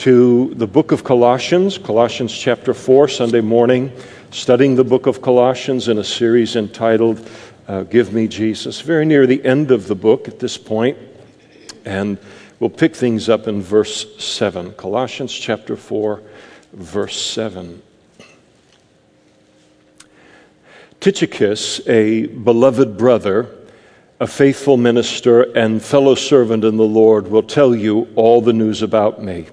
to the book of Colossians, Colossians chapter 4, Sunday morning, studying the book of Colossians in a series entitled Give Me Jesus, very near the end of the book at this point, and we'll pick things up in verse 7, Colossians chapter 4, verse 7. Tychicus, a beloved brother, a faithful minister and fellow servant in the Lord, will tell you all the news about me.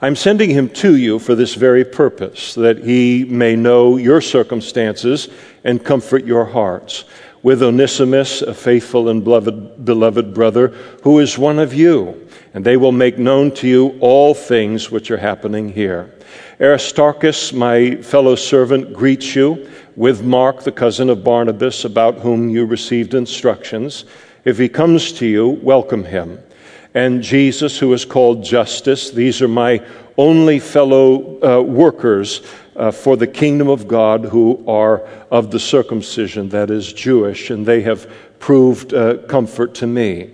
I'm sending him to you for this very purpose, that he may know your circumstances and comfort your hearts. With Onesimus, a faithful and beloved brother, who is one of you, and they will make known to you all things which are happening here. Aristarchus, my fellow servant, greets you, with Mark, the cousin of Barnabas, about whom you received instructions. If he comes to you, welcome him. And Jesus, who is called Justus, these are my only fellow workers for the kingdom of God, who are of the circumcision, that is Jewish, and they have proved comfort to me.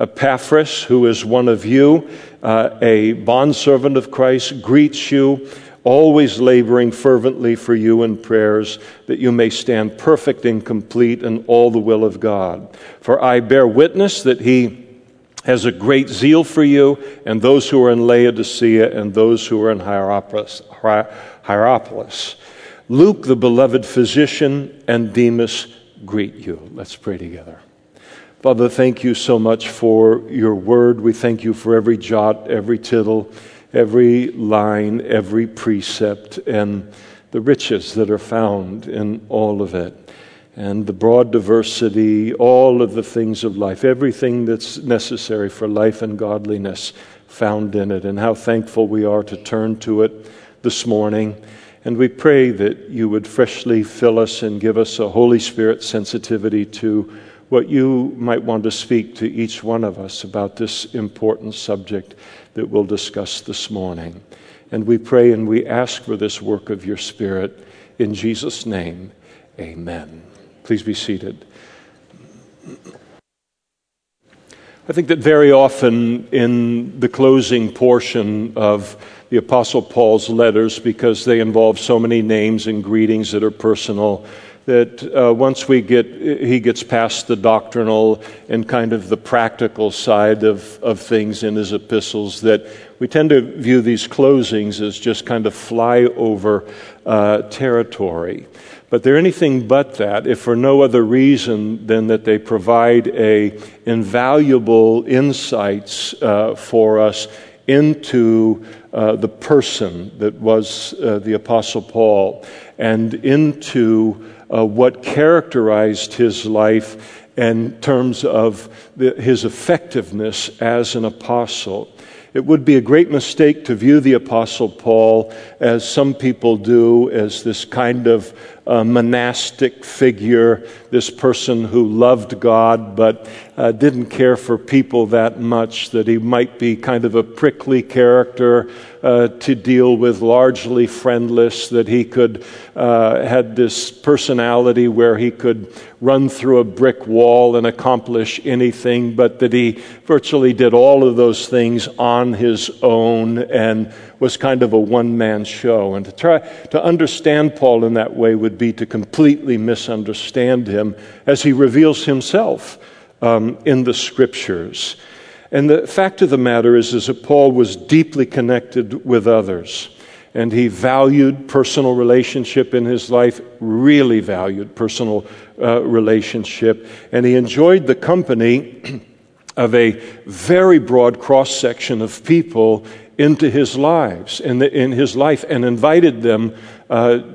Epaphras, who is one of you, a bondservant of Christ, greets you, always laboring fervently for you in prayers, that you may stand perfect and complete in all the will of God. For I bear witness that he has a great zeal for you, and those who are in Laodicea, and those who are in Hierapolis. Luke, the beloved physician, and Demas greet you. Let's pray together. Father, thank you so much for your word. We thank you for every jot, every tittle, every line, every precept, and the riches that are found in all of it. And the broad diversity, all of the things of life, everything that's necessary for life and godliness found in it, and how thankful we are to turn to it this morning. And we pray that you would freshly fill us and give us a Holy Spirit sensitivity to what you might want to speak to each one of us about this important subject that we'll discuss this morning. And we pray and we ask for this work of your Spirit. In Jesus' name, amen. Please be seated. I think that very often in the closing portion of the Apostle Paul's letters, because they involve so many names and greetings that are personal, that once he gets past the doctrinal and kind of the practical side of things in his epistles, that we tend to view these closings as just kind of flyover territory. But they're anything but that, if for no other reason than that they provide invaluable insights for us into the person that was the Apostle Paul, and into what characterized his life in terms of his effectiveness as an apostle. It would be a great mistake to view the Apostle Paul, as some people do, as this kind of monastic figure, this person who loved God but didn't care for people that much, that he might be kind of a prickly character to deal with, largely friendless, that he could had this personality where he could run through a brick wall and accomplish anything, but that he virtually did all of those things on his own and was kind of a one-man show. And to try to understand Paul in that way would be to completely misunderstand him as he reveals himself in the Scriptures. And the fact of the matter is that Paul was deeply connected with others, and he valued personal relationship in his life, really valued personal relationship, and he enjoyed the company of a very broad cross-section of people into his lives, in his life, and invited them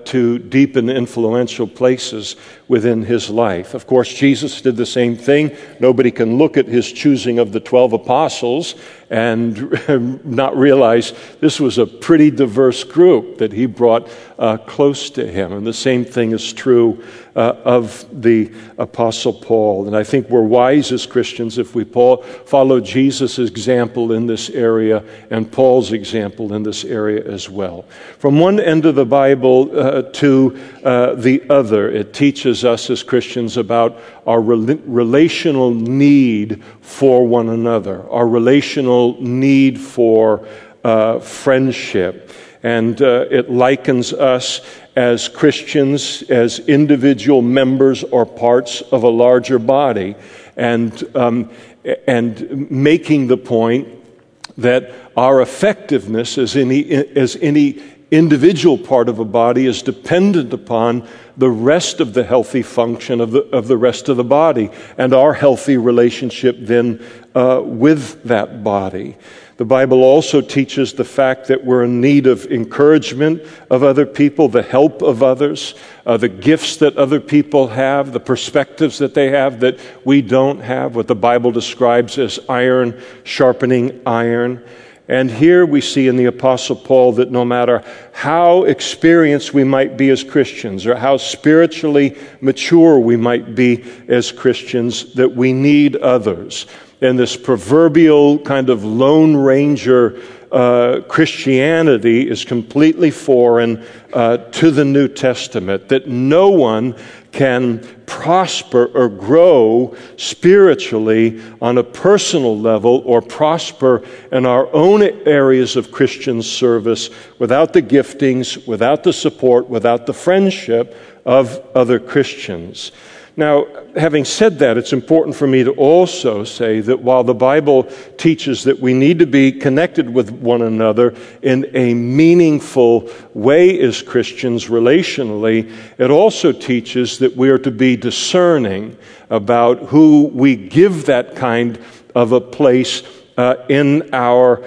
to deep and influential places within his life. Of course, Jesus did the same thing. Nobody can look at his choosing of the 12 apostles and not realize this was a pretty diverse group that he brought close to him. And the same thing is true of the Apostle Paul. And I think we're wise as Christians if we follow Jesus' example in this area and Paul's example in this area as well. From one end of the Bible to the other. It teaches us as Christians about our relational need for one another, our relational need for friendship. And it likens us as Christians, as individual members or parts of a larger body, and making the point that our effectiveness as any individual part of a body is dependent upon the rest of the healthy function of the rest of the body and our healthy relationship then with that body. The Bible also teaches the fact that we're in need of encouragement of other people, the help of others, the gifts that other people have, the perspectives that they have that we don't have, what the Bible describes as iron sharpening iron. And here we see in the Apostle Paul that no matter how experienced we might be as Christians or how spiritually mature we might be as Christians, that we need others. And this proverbial kind of lone ranger Christianity is completely foreign to the New Testament, that no one can prosper or grow spiritually on a personal level or prosper in our own areas of Christian service without the giftings, without the support, without the friendship of other Christians. Now, having said that, it's important for me to also say that while the Bible teaches that we need to be connected with one another in a meaningful way as Christians relationally, it also teaches that we are to be discerning about who we give that kind of a place in our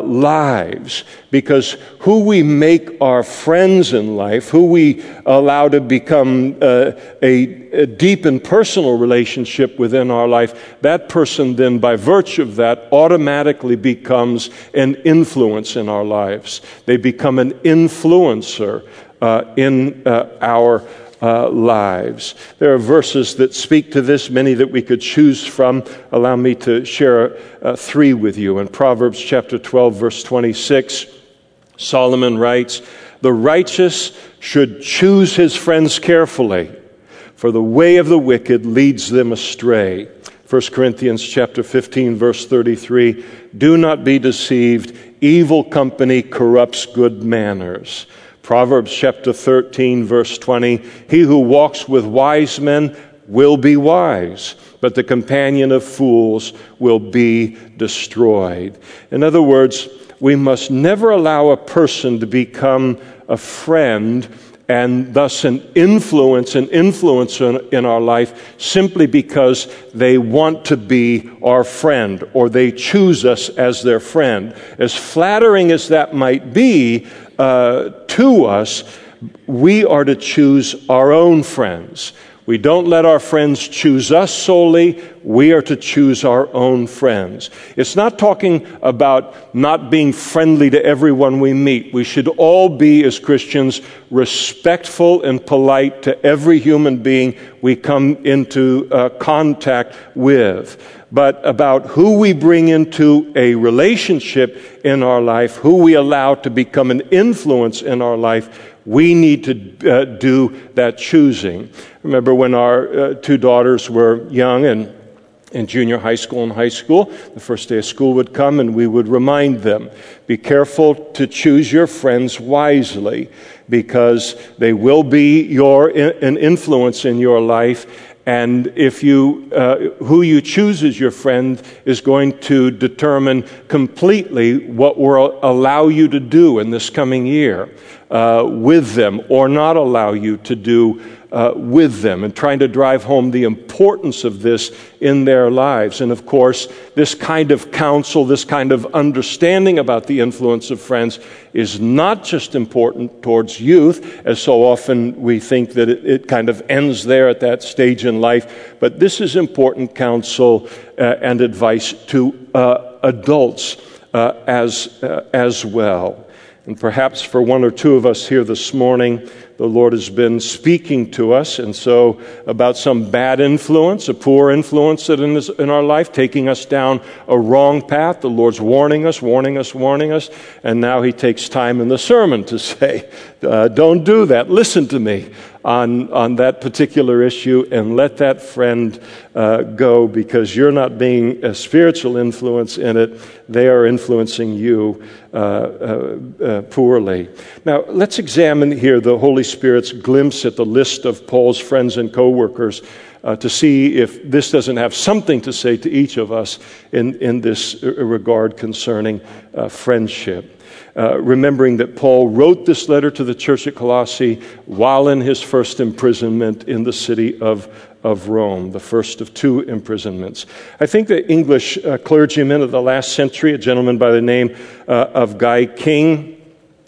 lives, because who we make our friends in life, who we allow to become a deep and personal relationship within our life, that person then by virtue of that automatically becomes an influence in our lives. They become an influencer in our lives. There are verses that speak to this, many that we could choose from. Allow me to share three with you. In Proverbs chapter 12, verse 26, Solomon writes, "The righteous should choose his friends carefully, for the way of the wicked leads them astray." 1 Corinthians chapter 15, verse 33, "Do not be deceived, evil company corrupts good manners." Proverbs chapter 13, verse 20, "He who walks with wise men will be wise, but the companion of fools will be destroyed." In other words, we must never allow a person to become a friend and thus an influencer in our life simply because they want to be our friend or they choose us as their friend. As flattering as that might be, to us, we are to choose our own friends. We don't let our friends choose us solely. We are to choose our own friends. It's not talking about not being friendly to everyone we meet. We should all be, as Christians, respectful and polite to every human being we come into contact with. But about who we bring into a relationship in our life, who we allow to become an influence in our life, we need to do that choosing. Remember when our two daughters were young and in junior high school and high school, the first day of school would come and we would remind them, be careful to choose your friends wisely because they will be an influence in your life. And if you, who you choose as your friend is going to determine completely what will allow you to do in this coming year with them or not allow you to do with them, and trying to drive home the importance of this in their lives. And of course, this kind of counsel, this kind of understanding about the influence of friends is not just important towards youth, as so often we think that it kind of ends there at that stage in life, but this is important counsel and advice to adults as well. And perhaps for one or two of us here this morning, the Lord has been speaking to us, and so about some bad influence, a poor influence that in our life, taking us down a wrong path. The Lord's warning us, and now He takes time in the sermon to say, don't do that, listen to me. on that particular issue and let that friend go, because you're not being a spiritual influence in it. They are influencing you poorly. Now, let's examine here the Holy Spirit's glimpse at the list of Paul's friends and co-workers to see if this doesn't have something to say to each of us in this regard concerning friendship. Remembering that Paul wrote this letter to the church at Colossae while in his first imprisonment in the city of Rome, the first of two imprisonments. I think the English clergyman of the last century, a gentleman by the name of Guy King,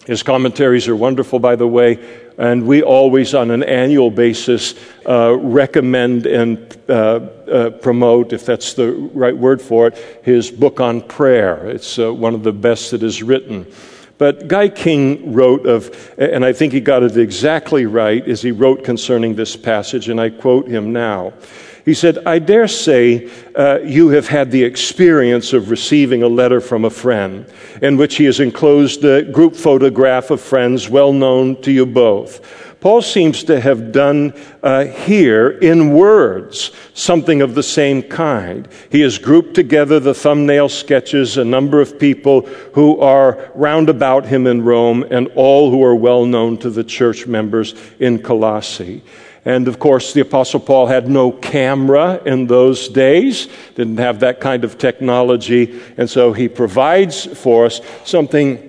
his commentaries are wonderful, by the way, and we always, on an annual basis, recommend and promote, if that's the right word for it, his book on prayer. It's one of the best that is written. But Guy King wrote of, and I think he got it exactly right, as he wrote concerning this passage, and I quote him now. He said, "I dare say you have had the experience of receiving a letter from a friend in which he has enclosed a group photograph of friends well known to you both. Paul seems to have done here, in words, something of the same kind. He has grouped together the thumbnail sketches, a number of people who are round about him in Rome, and all who are well known to the church members in Colossae." And, of course, the Apostle Paul had no camera in those days, didn't have that kind of technology, and so he provides for us something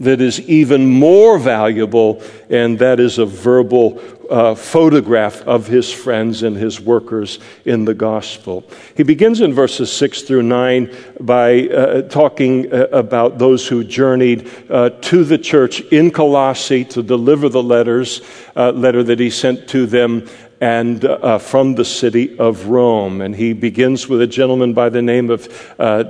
that is even more valuable, and that is a verbal photograph of his friends and his workers in the gospel. He begins in verses 6-9 by talking about those who journeyed to the church in Colossae to deliver the letter that he sent to them, and from the city of Rome. And he begins with a gentleman by the name of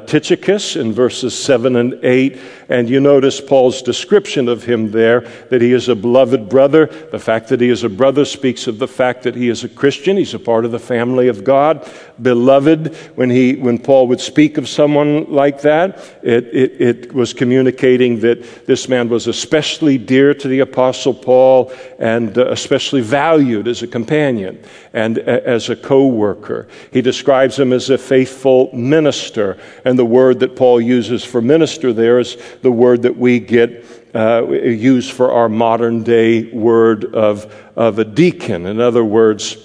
Tychicus in verses 7 and 8. And you notice Paul's description of him there, that he is a beloved brother. The fact that he is a brother speaks of the fact that he is a Christian. He's a part of the family of God. Beloved, when Paul would speak of someone like that, it was communicating that this man was especially dear to the Apostle Paul and especially valued as a companion and as a co-worker. He describes him as a faithful minister, and the word that Paul uses for minister there is the word that we get used for our modern day word of a deacon. In other words,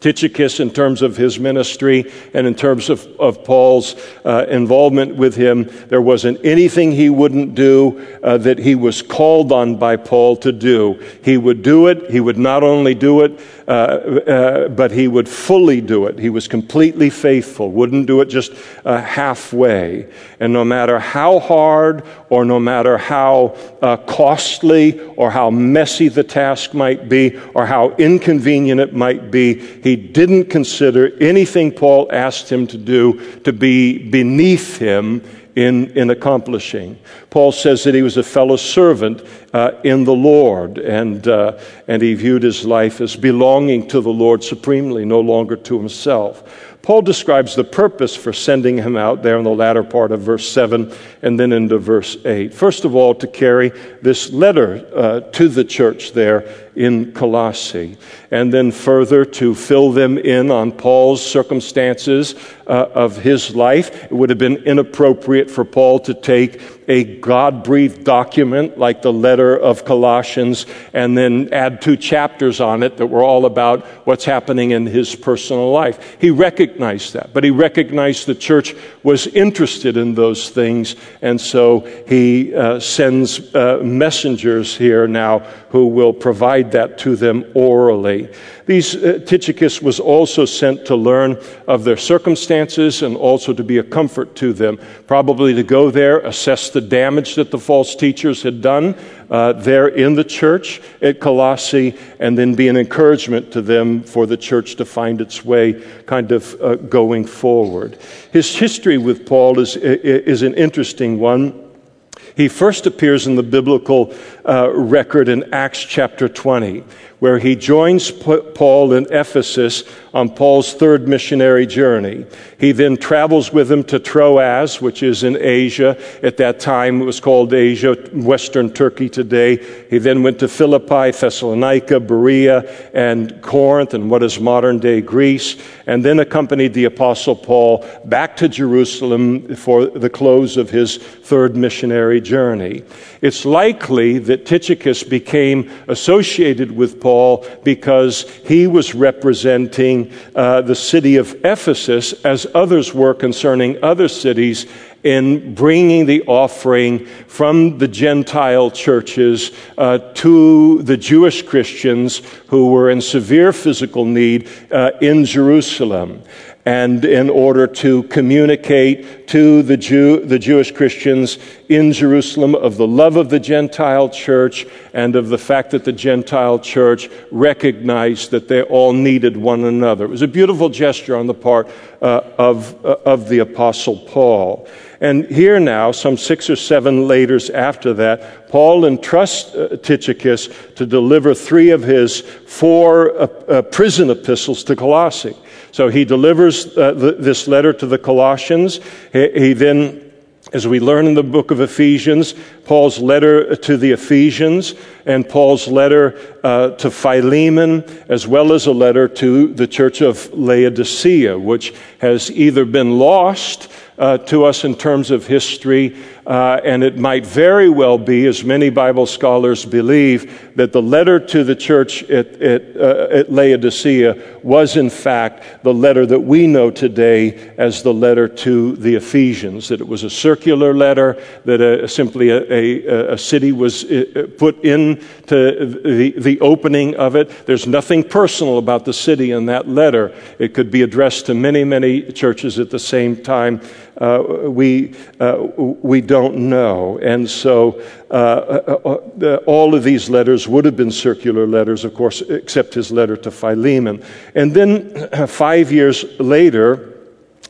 Tychicus, in terms of his ministry and in terms of Paul's involvement with him, there wasn't anything he wouldn't do that he was called on by Paul to do. He would do it. He would not only do it, but he would fully do it. He was completely faithful, wouldn't do it just halfway. And no matter how hard or no matter how costly or how messy the task might be or how inconvenient it might be, he didn't consider anything Paul asked him to do to be beneath him in accomplishing. Paul says that he was a fellow servant in the Lord, and he viewed his life as belonging to the Lord supremely, no longer to himself. Paul describes the purpose for sending him out there in the latter part of verse 7 and then into verse 8. First of all, to carry this letter to the church there in Colossae, and then further to fill them in on Paul's circumstances of his life. It would have been inappropriate for Paul to take a God-breathed document like the letter of Colossians and then add 2 chapters on it that were all about what's happening in his personal life. He recognized that, but he recognized the church was interested in those things, and so he sends messengers here now who will provide that to them orally. Tychicus was also sent to learn of their circumstances and also to be a comfort to them, probably to go there, assess the damage that the false teachers had done there in the church at Colossae, and then be an encouragement to them for the church to find its way kind of going forward. His history with Paul is an interesting one. He first appears in the biblical record in Acts chapter 20, where he joins Paul in Ephesus on Paul's third missionary journey. He then travels with him to Troas, which is in Asia. At that time, it was called Asia, Western Turkey today. He then went to Philippi, Thessalonica, Berea, and Corinth, and what is modern-day Greece, and then accompanied the Apostle Paul back to Jerusalem for the close of his third missionary journey. It's likely that Tychicus became associated with Paul because he was representing the city of Ephesus, as others were concerning other cities, in bringing the offering from the Gentile churches to the Jewish Christians who were in severe physical need in Jerusalem. And in order to communicate to the Jewish Christians in Jerusalem of the love of the Gentile church and of the fact that the Gentile church recognized that they all needed one another. It was a beautiful gesture on the part of the Apostle Paul. And here now, some 6 or 7 letters after that, Paul entrusts Tychicus to deliver 3 of his 4 prison epistles to Colossae. So he delivers this letter to the Colossians. He then, as we learn in the book of Ephesians, Paul's letter to the Ephesians and Paul's letter to Philemon, as well as a letter to the church of Laodicea, which has either been lost to us in terms of history, and it might very well be, as many Bible scholars believe, that the letter to the church at Laodicea was, in fact, the letter that we know today as the letter to the Ephesians, that it was a circular letter, that simply a city was put into the opening of it. There's nothing personal about the city in that letter. It could be addressed to many, many churches at the same time. We don't know, and so all of these letters would have been circular letters, of course, except his letter to Philemon. And then 5 years later,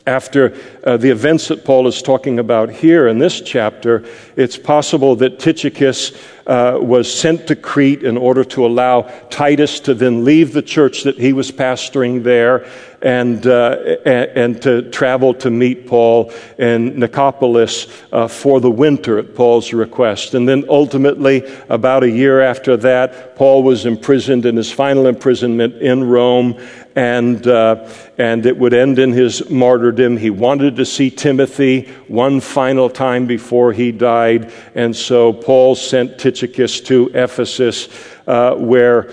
after the events that Paul is talking about here in this chapter, it's possible that Tychicus was sent to Crete in order to allow Titus to then leave the church that he was pastoring there and to travel to meet Paul in Nicopolis for the winter at Paul's request. And then ultimately, about a year after that, Paul was imprisoned in his final imprisonment in Rome, and it would end in his martyrdom. He wanted to see Timothy one final time before he died, and so Paul sent Tychicus to Ephesus, where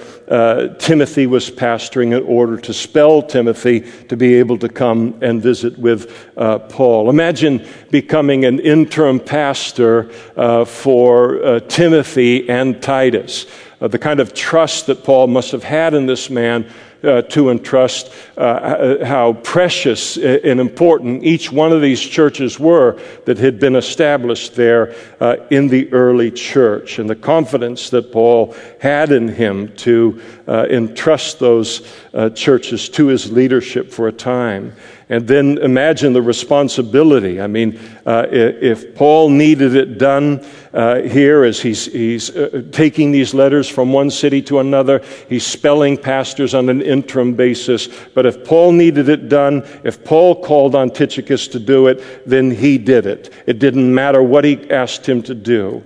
Timothy was pastoring, in order to spell Timothy to be able to come and visit with Paul. Imagine becoming an interim pastor for Timothy and Titus. The kind of trust that Paul must have had in this man to entrust how precious and important each one of these churches were that had been established there in the early church, and the confidence that Paul had in him to entrust those churches to his leadership for a time. And then imagine the responsibility. I mean, if Paul needed it done here, as he's taking these letters from one city to another, he's spelling pastors on an interim basis. But if Paul needed it done, if Paul called on Tychicus to do it, then he did it. It didn't matter what he asked him to do.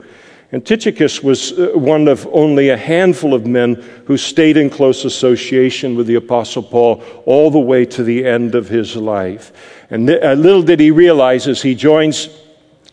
And Tychicus was one of only a handful of men who stayed in close association with the Apostle Paul all the way to the end of his life. And little did he realize, as he joins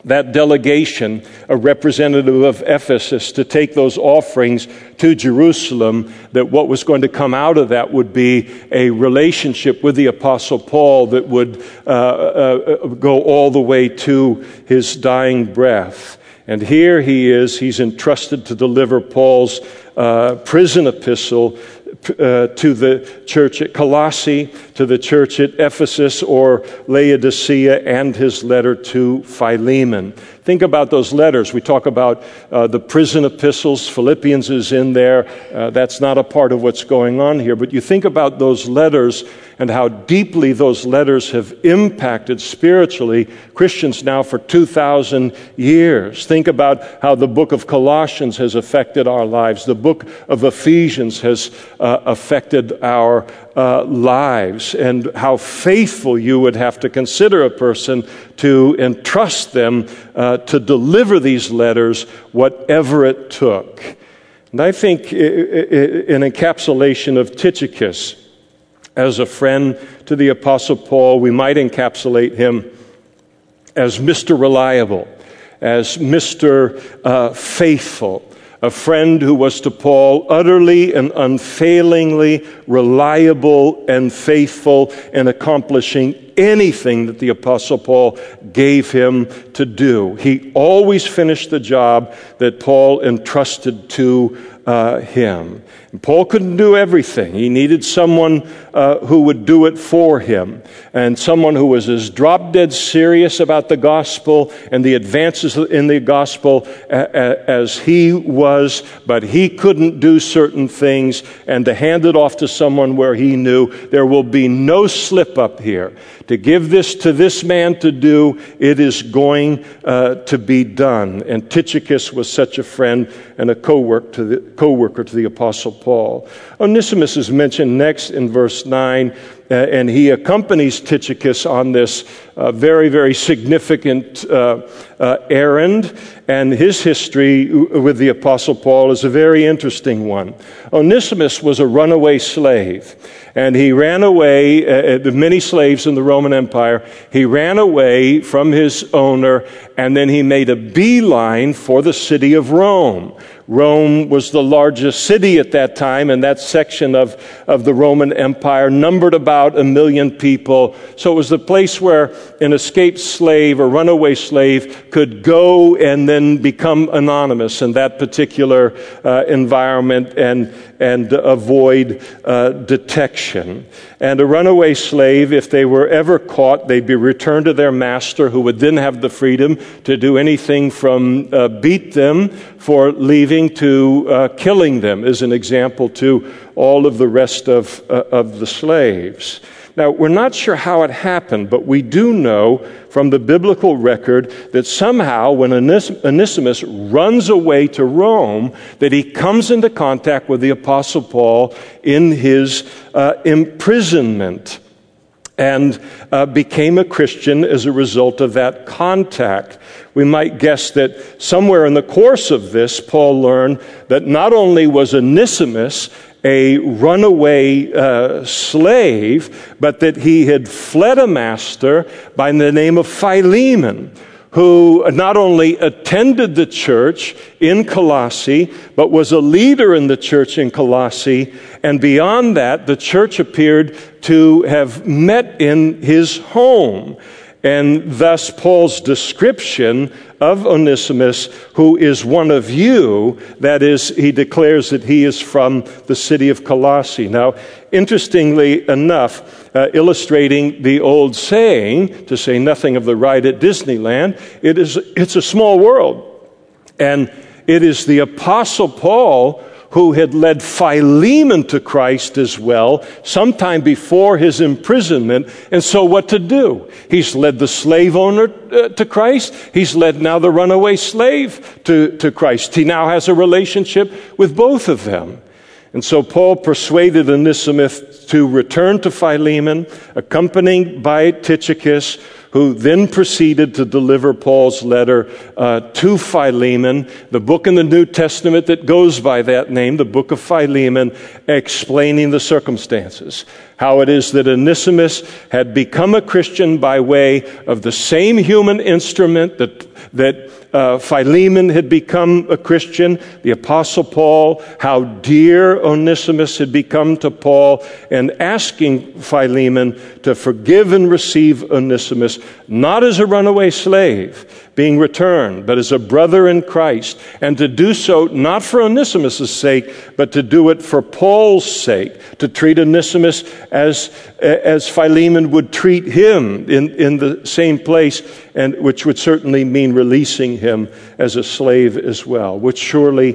that delegation, a representative of Ephesus, to take those offerings to Jerusalem, that what was going to come out of that would be a relationship with the Apostle Paul that would go all the way to his dying breath. And here he is, he's entrusted to deliver Paul's prison epistle to the church at Colossae, to the church at Ephesus or Laodicea, and his letter to Philemon. Think about those letters. We talk about the prison epistles. Philippians is in there. That's not a part of what's going on here. But you think about those letters and how deeply those letters have impacted spiritually Christians now for 2,000 years. Think about how the book of Colossians has affected our lives. The book of Ephesians has affected our lives, and how faithful you would have to consider a person to entrust them to deliver these letters, whatever it took. And I think an encapsulation of Tychicus as a friend to the Apostle Paul, we might encapsulate him as Mr. Reliable, as Mr. Faithful, a friend who was to Paul utterly and unfailingly reliable and faithful in accomplishing anything that the Apostle Paul gave him to do. He always finished the job that Paul entrusted to him. And Paul couldn't do everything. He needed someone who would do it for him, and someone who was as drop-dead serious about the gospel and the advances in the gospel as he was, but he couldn't do certain things, and to hand it off to someone where he knew there will be no slip-up here. To give this to this man to do, it is going to be done. And Tychicus was such a friend and a co-worker to the Apostle Paul. Onesimus is mentioned next in verse 9, and he accompanies Tychicus on this very, very significant errand. And his history with the Apostle Paul is a very interesting one. Onesimus was a runaway slave, and he ran away, the many slaves in the Roman Empire, he ran away from his owner, and then he made a beeline for the city of Rome. Rome was the largest city at that time, and that section of the Roman Empire numbered about 1 million people. So it was the place where an escaped slave or runaway slave could go and then become anonymous in that particular environment and avoid detection. And a runaway slave, if they were ever caught, they'd be returned to their master, who would then have the freedom to do anything from beat them for leaving to killing them, as an example to all of the rest of the slaves. Now, we're not sure how it happened, but we do know from the biblical record that somehow when Onesimus runs away to Rome, that he comes into contact with the Apostle Paul in his imprisonment and became a Christian as a result of that contact. We might guess that somewhere in the course of this, Paul learned that not only was Onesimus a runaway slave, but that he had fled a master by the name of Philemon, who not only attended the church in Colossae, but was a leader in the church in Colossae, and beyond that, the church appeared to have met in his home. And thus, Paul's description of Onesimus, who is one of you, that is, he declares that he is from the city of Colossae. Now, interestingly enough, illustrating the old saying, to say nothing of the ride at Disneyland, it's a small world. And it is the Apostle Paul who had led Philemon to Christ as well, sometime before his imprisonment. And so what to do? He's led the slave owner to Christ. He's led now the runaway slave to Christ. He now has a relationship with both of them. And so Paul persuaded Onesimus to return to Philemon, accompanied by Tychicus, who then proceeded to deliver Paul's letter to Philemon. The book in the New Testament that goes by that name, the book of Philemon, explaining the circumstances. How it is that Onesimus had become a Christian by way of the same human instrument that Philemon had become a Christian, the Apostle Paul, how dear Onesimus had become to Paul, and asking Philemon to forgive and receive Onesimus, not as a runaway slave, being returned, but as a brother in Christ, and to do so not for Onesimus' sake, but to do it for Paul's sake, to treat Onesimus as Philemon would treat him in the same place, and which would certainly mean releasing him as a slave as well, which surely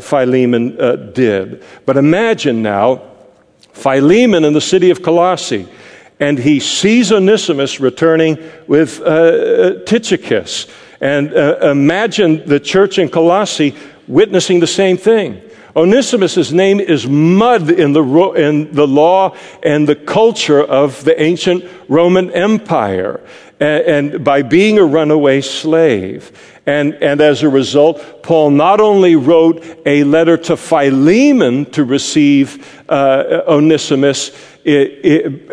Philemon did. But imagine now Philemon in the city of Colossae, and he sees Onesimus returning with Tychicus. And imagine the church in Colossae witnessing the same thing. Onesimus' name is mud in the law and the culture of the ancient Roman Empire, and by being a runaway slave. And as a result, Paul not only wrote a letter to Philemon to receive Onesimus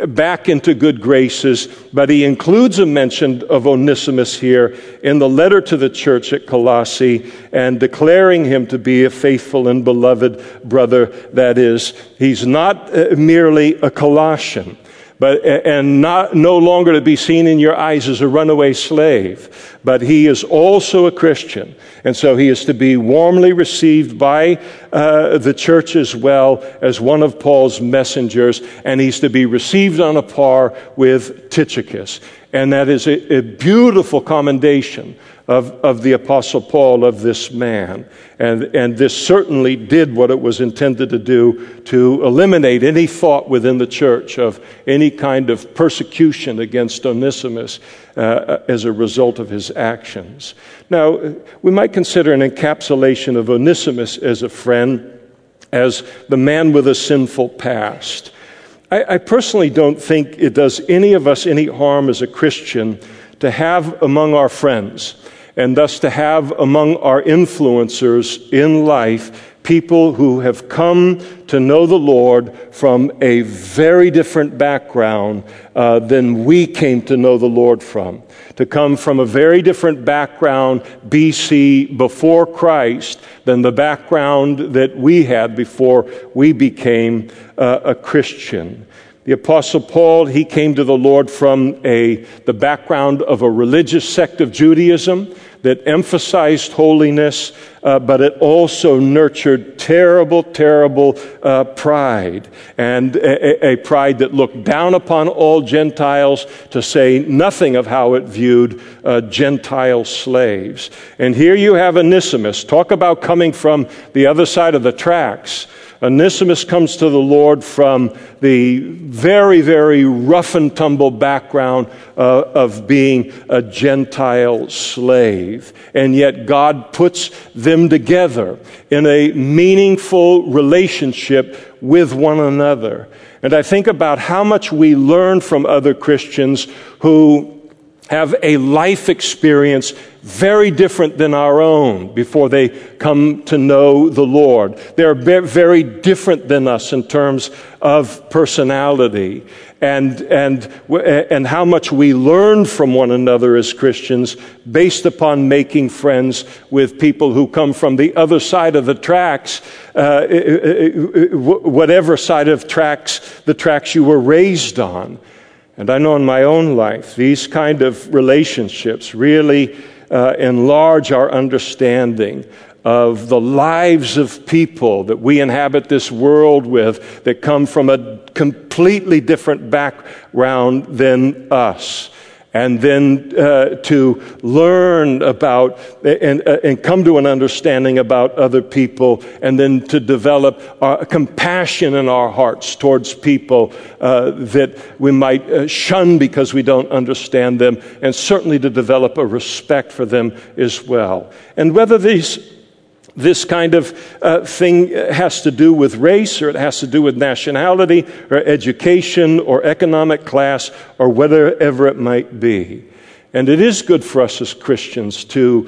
back into good graces, but he includes a mention of Onesimus here in the letter to the church at Colossae, and declaring him to be a faithful and beloved brother. That is, he's not merely a Colossian, no longer to be seen in your eyes as a runaway slave, but he is also a Christian. And so he is to be warmly received by the church as well as one of Paul's messengers, and he's to be received on a par with Tychicus. And that is a beautiful commendation of the Apostle Paul of this man. And this certainly did what it was intended to do, to eliminate any thought within the church of any kind of persecution against Onesimus as a result of his actions. Now, we might consider an encapsulation of Onesimus as a friend, as the man with a sinful past. I personally don't think it does any of us any harm as a Christian to have among our friends, and thus to have among our influencers in life, people who have come to know the Lord from a very different background than we came to know the Lord from. To come from a very different background, BC, before Christ, than the background that we had before we became a Christian. The Apostle Paul, he came to the Lord from the background of a religious sect of Judaism that emphasized holiness, but it also nurtured terrible pride, and a pride that looked down upon all Gentiles, to say nothing of how it viewed Gentile slaves. And here you have Onesimus. Talk about coming from the other side of the tracks. Onesimus comes to the Lord from the very, very rough and tumble background of being a Gentile slave. And yet God puts them together in a meaningful relationship with one another. And I think about how much we learn from other Christians who have a life experience very different than our own before they come to know the Lord. They're very different than us in terms of personality, and how much we learn from one another as Christians based upon making friends with people who come from the other side of the tracks, whatever side of the tracks you were raised on. And I know in my own life, these kind of relationships really enlarge our understanding of the lives of people that we inhabit this world with that come from a completely different background than us. And then to learn about and come to an understanding about other people, and then to develop compassion in our hearts towards people that we might shun because we don't understand them, and certainly to develop a respect for them as well. And whether this kind of thing has to do with race, or it has to do with nationality, or education, or economic class, or whatever it might be. And it is good for us as Christians to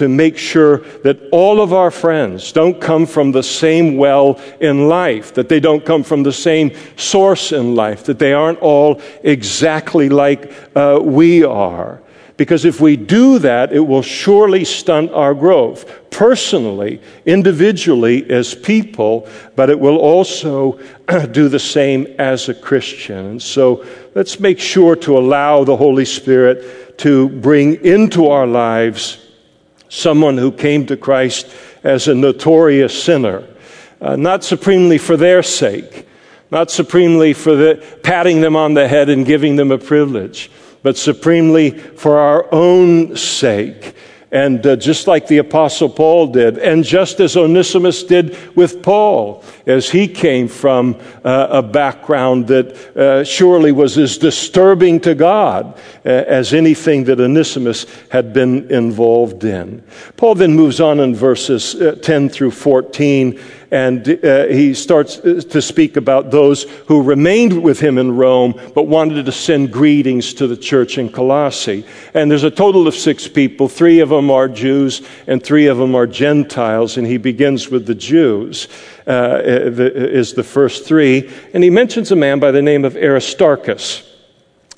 make sure that all of our friends don't come from the same well in life, that they don't come from the same source in life, that they aren't all exactly like we are. Because if we do that, it will surely stunt our growth, personally, individually, as people, but it will also do the same as a Christian. And so let's make sure to allow the Holy Spirit to bring into our lives someone who came to Christ as a notorious sinner, not supremely for their sake, not supremely for patting them on the head and giving them a privilege, but supremely for our own sake. And just like the Apostle Paul did, and just as Onesimus did with Paul, as he came from a background that surely was as disturbing to God as anything that Onesimus had been involved in. Paul then moves on in verses 10 through 14, and he starts to speak about those who remained with him in Rome but wanted to send greetings to the church in Colossae. And there's a total of 6 people. 3 of them are Jews and 3 of them are Gentiles, and he begins with the Jews, is the first 3. And he mentions a man by the name of Aristarchus.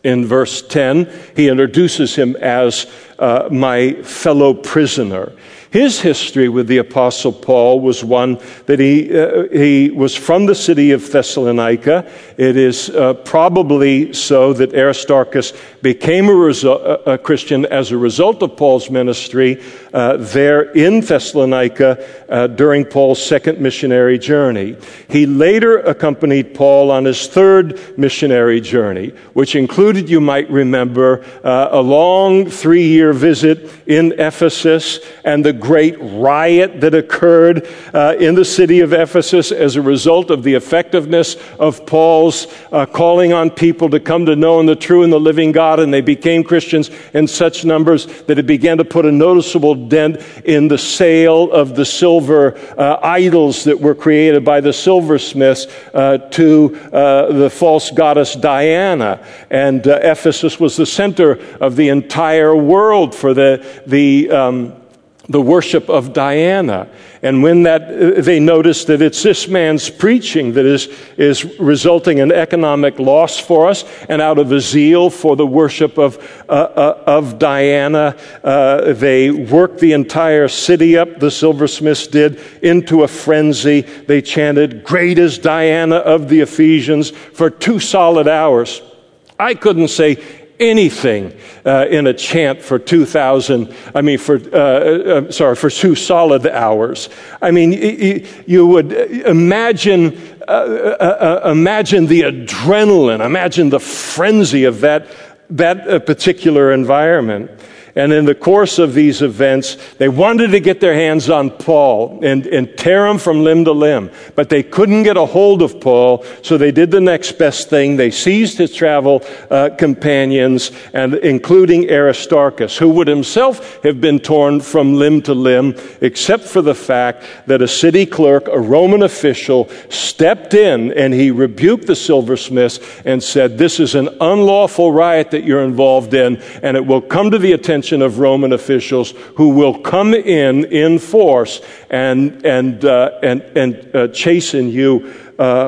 In verse 10, he introduces him as my fellow prisoner. His history with the Apostle Paul was one that he was from the city of Thessalonica. It is probably so that Aristarchus became a Christian as a result of Paul's ministry there in Thessalonica during Paul's second missionary journey. He later accompanied Paul on his third missionary journey, which included, you might remember, a long 3-year visit in Ephesus and the great riot that occurred in the city of Ephesus as a result of the effectiveness of Paul's calling on people to come to know the true and the living God, and they became Christians in such numbers that it began to put a noticeable dent in the sale of the silver idols that were created by the silversmiths to the false goddess Diana. And Ephesus was the center of the entire world for the worship of Diana. And when they notice that it's this man's preaching that is resulting in economic loss for us, and out of a zeal for the worship of Diana, they worked the entire city up, the silversmiths did, into a frenzy. They chanted, "Great is Diana of the Ephesians," for 2 solid hours. I couldn't say anything in a chant for 2 solid hours. I mean, you would imagine the adrenaline, imagine the frenzy of that particular environment. And in the course of these events, they wanted to get their hands on Paul and tear him from limb to limb, but they couldn't get a hold of Paul, so they did the next best thing. They seized his travel companions, and including Aristarchus, who would himself have been torn from limb to limb, except for the fact that a city clerk, a Roman official, stepped in and he rebuked the silversmiths and said, "This is an unlawful riot that you're involved in, and it will come to the attention of Roman officials, who will come in force and chasten you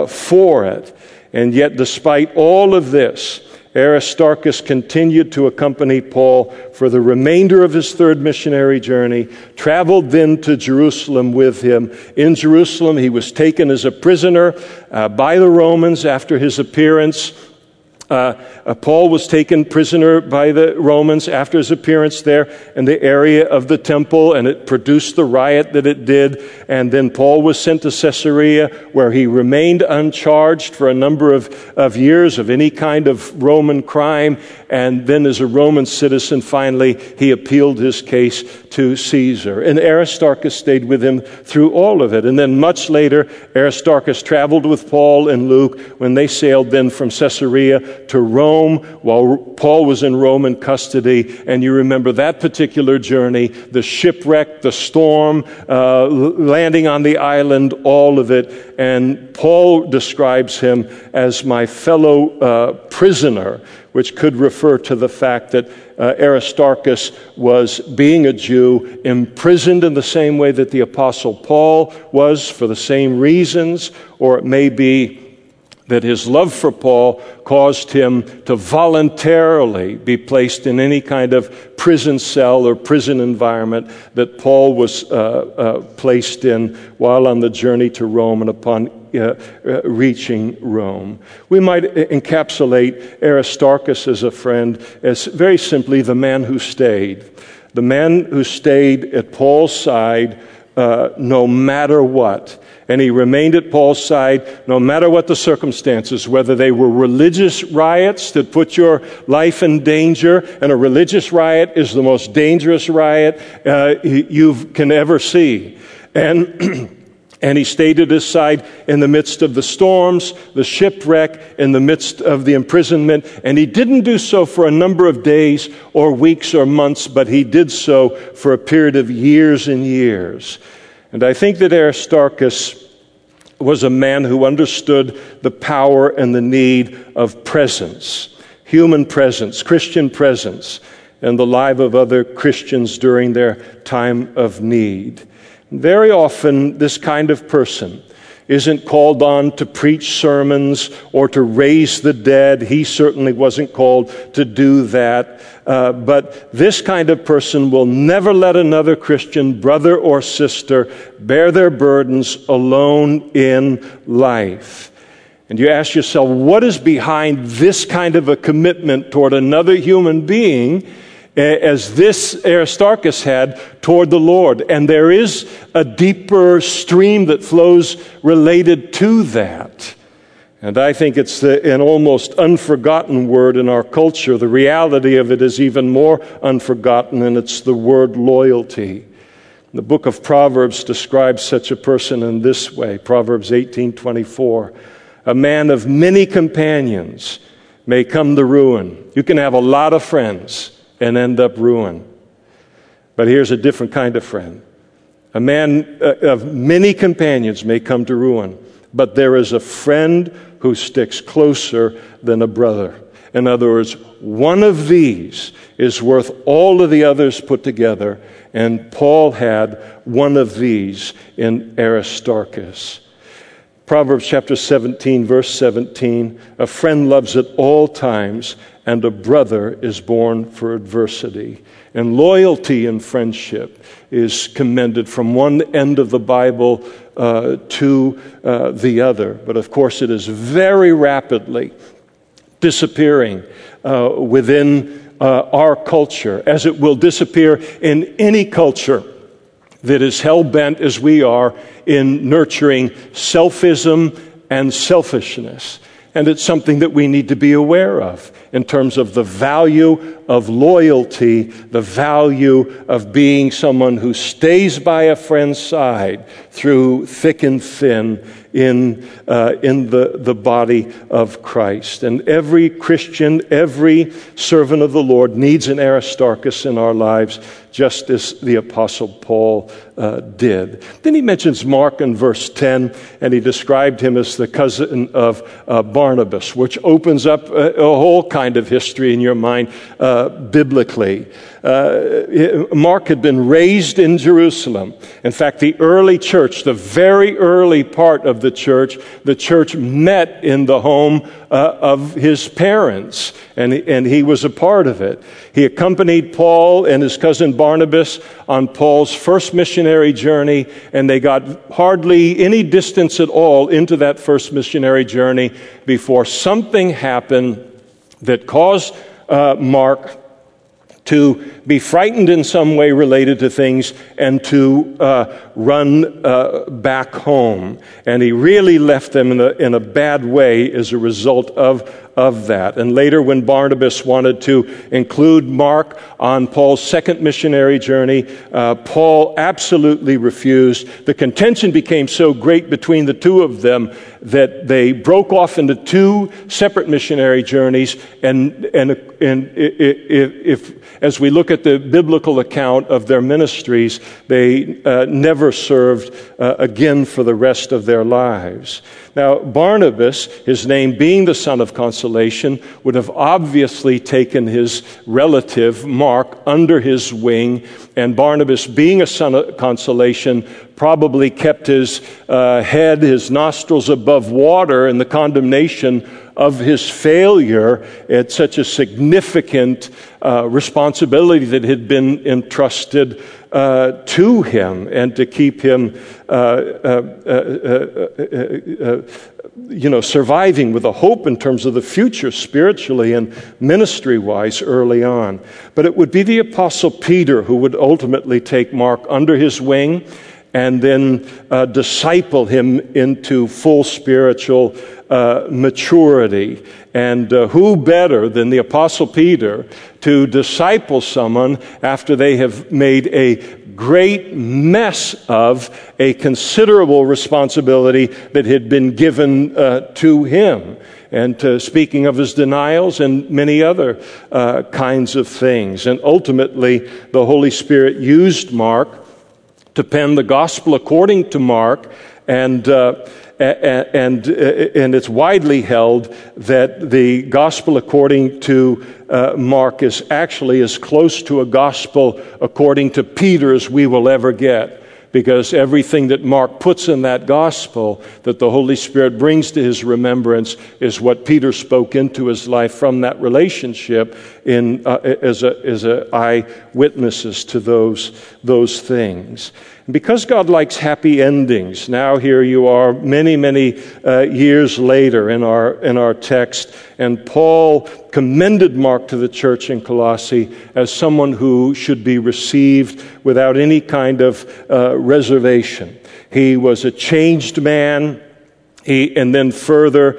for it." And yet, despite all of this, Aristarchus continued to accompany Paul for the remainder of his third missionary journey, traveled then to Jerusalem with him. In Jerusalem, he was taken as a prisoner by the Romans after his appearance. Paul was taken prisoner by the Romans after his appearance there in the area of the temple, and it produced the riot that it did. And then Paul was sent to Caesarea, where he remained uncharged for a number of years of any kind of Roman crime. And then, as a Roman citizen, finally he appealed his case to Caesar. And Aristarchus stayed with him through all of it. And then much later, Aristarchus traveled with Paul and Luke when they sailed then from Caesarea to Rome while Paul was in Roman custody. And you remember that particular journey, the shipwreck, the storm, landing on the island, all of it. And Paul describes him as my fellow prisoner, which could refer to the fact that Aristarchus was, being a Jew, imprisoned in the same way that the Apostle Paul was, for the same reasons, or it may be that his love for Paul caused him to voluntarily be placed in any kind of prison cell or prison environment that Paul was placed in while on the journey to Rome and upon reaching Rome. We might encapsulate Aristarchus as a friend as very simply the man who stayed. The man who stayed at Paul's side no matter what. And he remained at Paul's side no matter what the circumstances, whether they were religious riots that put your life in danger, and a religious riot is the most dangerous riot you can ever see. And he stayed at his side in the midst of the storms, the shipwreck, in the midst of the imprisonment. And he didn't do so for a number of days or weeks or months, but he did so for a period of years and years. And I think that Aristarchus was a man who understood the power and the need of presence, human presence, Christian presence, in the life of other Christians during their time of need. Very often, this kind of person isn't called on to preach sermons or to raise the dead. He certainly wasn't called to do that. But this kind of person will never let another Christian brother or sister bear their burdens alone in life. And you ask yourself, what is behind this kind of a commitment toward another human being as this Aristarchus had toward the Lord? And there is a deeper stream that flows related to that. And I think it's an almost unforgotten word in our culture. The reality of it is even more unforgotten, and it's the word loyalty. The book of Proverbs describes such a person in this way, Proverbs 18:24, a man of many companions may come to ruin. You can have a lot of friends and end up ruined. But here's a different kind of friend. A man of many companions may come to ruin, but there is a friend who sticks closer than a brother. In other words, one of these is worth all of the others put together, and Paul had one of these in Aristarchus. Proverbs chapter 17, verse 17, a friend loves at all times, and a brother is born for adversity. And loyalty and friendship is commended from one end of the Bible to the other. But of course, it is very rapidly disappearing within our culture, as it will disappear in any culture that is hell-bent as we are in nurturing selfism and selfishness. And it's something that we need to be aware of in terms of the value of loyalty, the value of being someone who stays by a friend's side through thick and thin in the body of Christ. And every Christian, every servant of the Lord needs an Aristarchus in our lives, just as the Apostle Paul did. Then he mentions Mark in verse 10, and he described him as the cousin of Barnabas, which opens up a whole kind of history in your mind biblically. Mark had been raised in Jerusalem. In fact, the early church, the very early part of the church met in the home of his parents, and he was a part of it. He accompanied Paul and his cousin Barnabas on Paul's first missionary journey, and they got hardly any distance at all into that first missionary journey before something happened that caused Mark to be frightened in some way related to things and to run back home. And he really left them in a bad way as a result of that. And later, when Barnabas wanted to include Mark on Paul's second missionary journey, Paul absolutely refused. The contention became so great between the two of them that they broke off into two separate missionary journeys. And if as we look at the biblical account of their ministries, they never served again for the rest of their lives. Now, Barnabas, his name being the son of consequence, consolation, would have obviously taken his relative, Mark, under his wing, and Barnabas, being a son of consolation, probably kept his head, his nostrils above water in the condemnation of his failure at such a significant responsibility that had been entrusted to him, and to keep him, surviving with a hope in terms of the future spiritually and ministry-wise early on. But it would be the Apostle Peter who would ultimately take Mark under his wing and then disciple him into full spiritual maturity. And who better than the Apostle Peter to disciple someone after they have made a great mess of a considerable responsibility that had been given to him, and speaking of his denials and many other kinds of things. And ultimately, the Holy Spirit used Mark to pen the gospel according to Mark, and it's widely held that the gospel according to Mark is actually as close to a gospel according to Peter as we will ever get, because everything that Mark puts in that gospel that the Holy Spirit brings to his remembrance is what Peter spoke into his life from that relationship in as a eyewitnesses to those things. And because God likes happy endings, now here you are many years later in our text, and Paul commended Mark to the church in Colossae as someone who should be received without any kind of reservation. He was a changed man. And then further,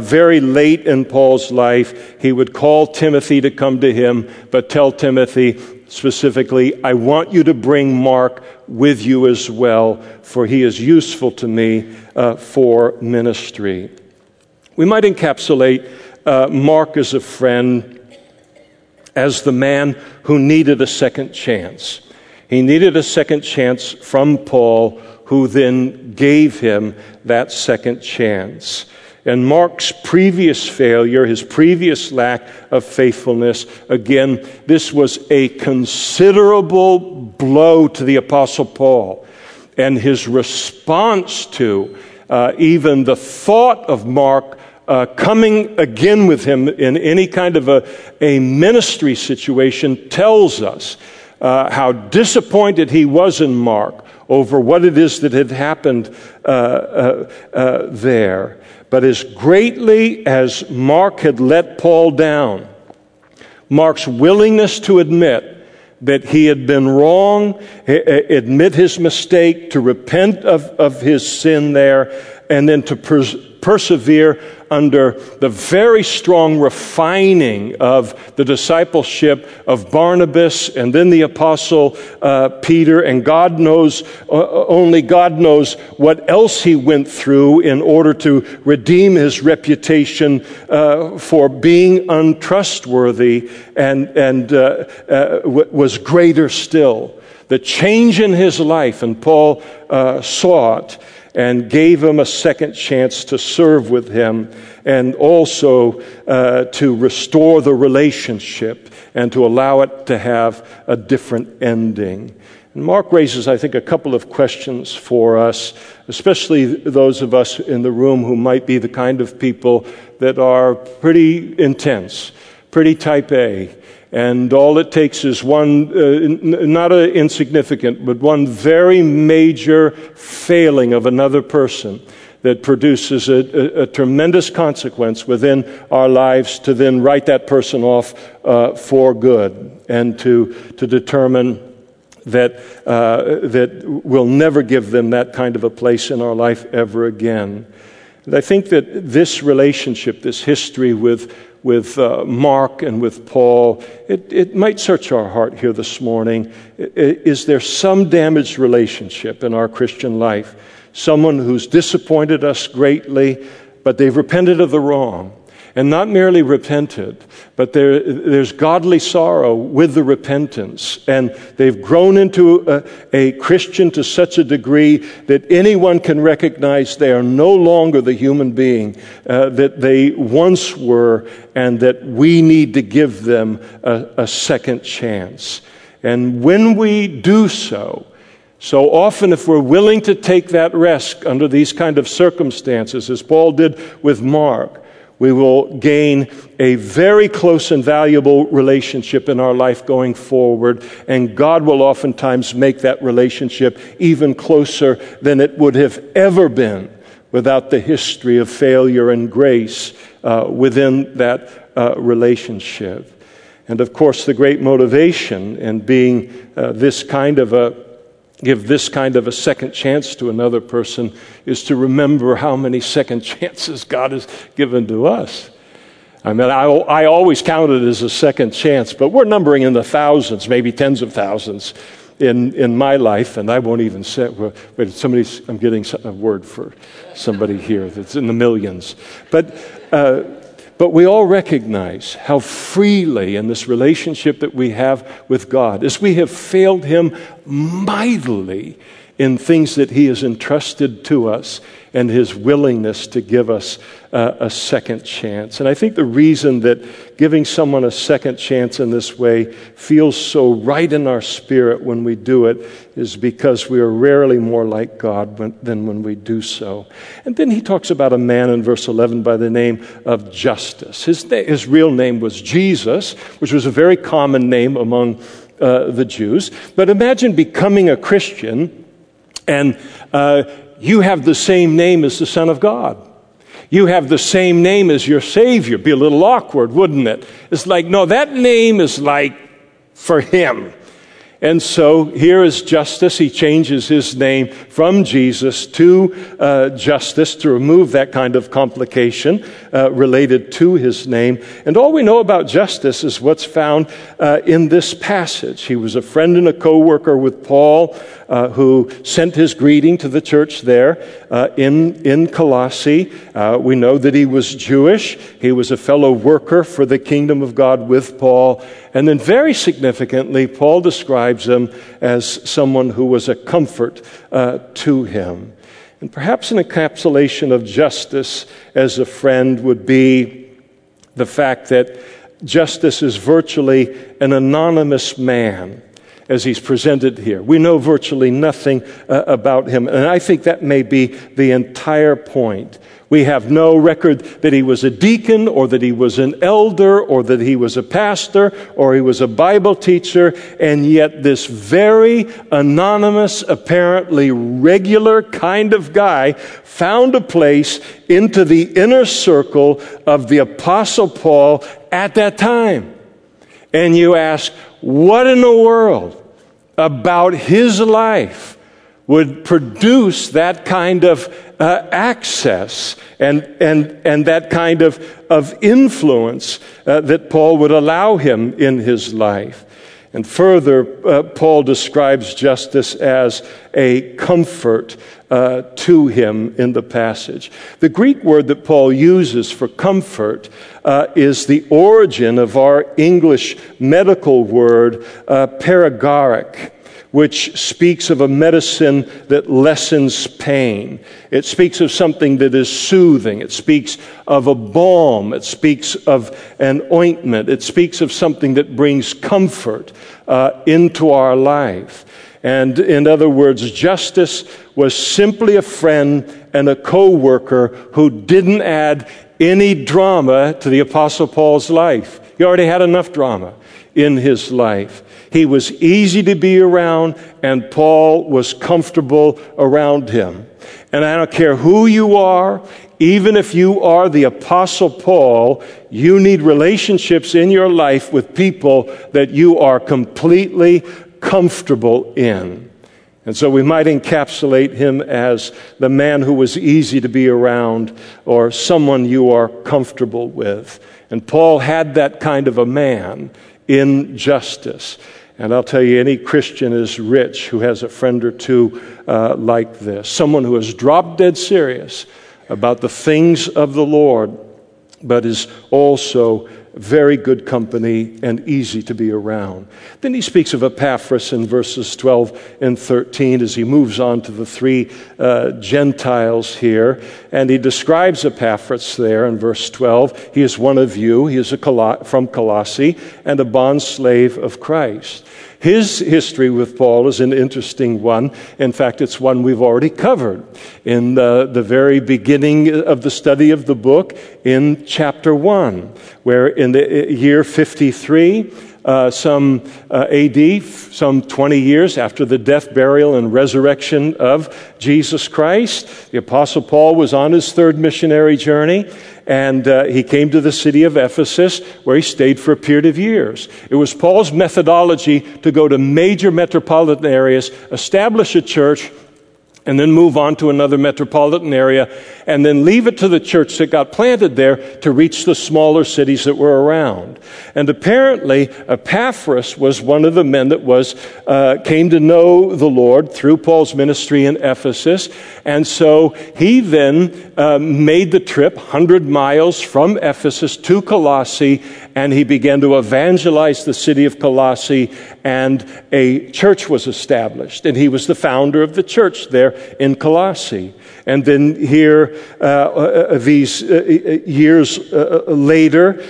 very late in Paul's life, he would call Timothy to come to him, but tell Timothy specifically, I want you to bring Mark with you as well, for he is useful to me for ministry. We might encapsulate Mark as a friend, as the man who needed a second chance. He needed a second chance from Paul, who then gave him that second chance. And Mark's previous failure, his previous lack of faithfulness, again, this was a considerable blow to the Apostle Paul. And his response to even the thought of Mark coming again with him in any kind of a ministry situation tells us how disappointed he was in Mark over what it is that had happened there. But as greatly as Mark had let Paul down, Mark's willingness to admit that he had been wrong, admit his mistake, to repent of his sin there, and then to persevere under the very strong refining of the discipleship of Barnabas and then the Apostle Peter, and God knows, only God knows what else he went through in order to redeem his reputation for being untrustworthy, and was greater still. The change in his life, and Paul saw it, and gave him a second chance to serve with him, and also to restore the relationship and to allow it to have a different ending. And Mark raises, I think, a couple of questions for us, especially those of us in the room who might be the kind of people that are pretty intense, pretty type A, and all it takes is one, not an insignificant, but one very major failing of another person that produces a tremendous consequence within our lives to then write that person off for good, and to determine that we'll never give them that kind of a place in our life ever again. And I think that this relationship, this history with Mark and with Paul, it might search our heart here this morning. Is there some damaged relationship in our Christian life? Someone who's disappointed us greatly, but they've repented of the wrong, and not merely repented, but there's godly sorrow with the repentance, and they've grown into a Christian to such a degree that anyone can recognize they are no longer the human being that they once were, and that we need to give them a second chance. And when we do so, so often if we're willing to take that risk under these kind of circumstances, as Paul did with Mark, we will gain a very close and valuable relationship in our life going forward, and God will oftentimes make that relationship even closer than it would have ever been without the history of failure and grace within that relationship. And of course, the great motivation in being give this kind of a second chance to another person is to remember how many second chances God has given to us. I mean, I always count it as a second chance, but we're numbering in the thousands, maybe tens of thousands in my life, and I won't even say, wait, I'm getting a word for somebody here that's in the millions. But we all recognize how freely in this relationship that we have with God, as we have failed Him mightily in things that He has entrusted to us, and His willingness to give us a second chance. And I think the reason that giving someone a second chance in this way feels so right in our spirit when we do it is because we are rarely more like God than when we do so. And then he talks about a man in verse 11 by the name of Justus. His real name was Jesus, which was a very common name among the Jews. But imagine becoming a Christian and you have the same name as the Son of God. You have the same name as your Savior. Be a little awkward, wouldn't it? It's like, no, that name is like for Him. And so here is Justus. He changes his name from Jesus to Justus to remove that kind of complication related to his name. And all we know about Justus is what's found in this passage. He was a friend and a co-worker with Paul, who sent his greeting to the church there in Colossae. We know that he was Jewish. He was a fellow worker for the kingdom of God with Paul. And then very significantly, Paul describes him as someone who was a comfort to him. And perhaps an encapsulation of Justus as a friend would be the fact that Justus is virtually an anonymous man, as he's presented here. We know virtually nothing about him, and I think that may be the entire point. We have no record that he was a deacon, or that he was an elder, or that he was a pastor, or he was a Bible teacher, and yet this very anonymous, apparently regular kind of guy found a place into the inner circle of the Apostle Paul at that time. And you ask, what in the world about his life would produce that kind of access and that kind of influence that Paul would allow him in his life? And further, Paul describes Justus as a comfort to him in the passage. The Greek word that Paul uses for comfort is the origin of our English medical word paregoric, which speaks of a medicine that lessens pain. It speaks of something that is soothing. It speaks of a balm. It speaks of an ointment. It speaks of something that brings comfort into our life. And in other words, Justus was simply a friend and a co-worker who didn't add any drama to the Apostle Paul's life. He already had enough drama in his life. He was easy to be around, and Paul was comfortable around him. And I don't care who you are, even if you are the Apostle Paul, you need relationships in your life with people that you are completely comfortable in. And so we might encapsulate him as the man who was easy to be around, or someone you are comfortable with. And Paul had that kind of a man in Justus. And I'll tell you, any Christian is rich who has a friend or two like this. Someone who is drop dead serious about the things of the Lord but is also very good company and easy to be around. Then he speaks of Epaphras in verses 12 and 13 as he moves on to the three Gentiles here. And he describes Epaphras there in verse 12. He is one of you. He is from Colossae and a bondslave of Christ. His history with Paul is an interesting one. In fact, it's one we've already covered in the very beginning of the study of the book in chapter 1, where in the year 53, some 20 years after the death, burial, and resurrection of Jesus Christ, the Apostle Paul was on his third missionary journey, and he came to the city of Ephesus, where he stayed for a period of years. It was Paul's methodology to go to major metropolitan areas, establish a church, and then move on to another metropolitan area, and then leave it to the church that got planted there to reach the smaller cities that were around. And apparently, Epaphras was one of the men that came to know the Lord through Paul's ministry in Ephesus, and so he then made the trip 100 miles from Ephesus to Colossae, and he began to evangelize the city of Colossae, and a church was established, and he was the founder of the church there in Colossae. And then here, these years later,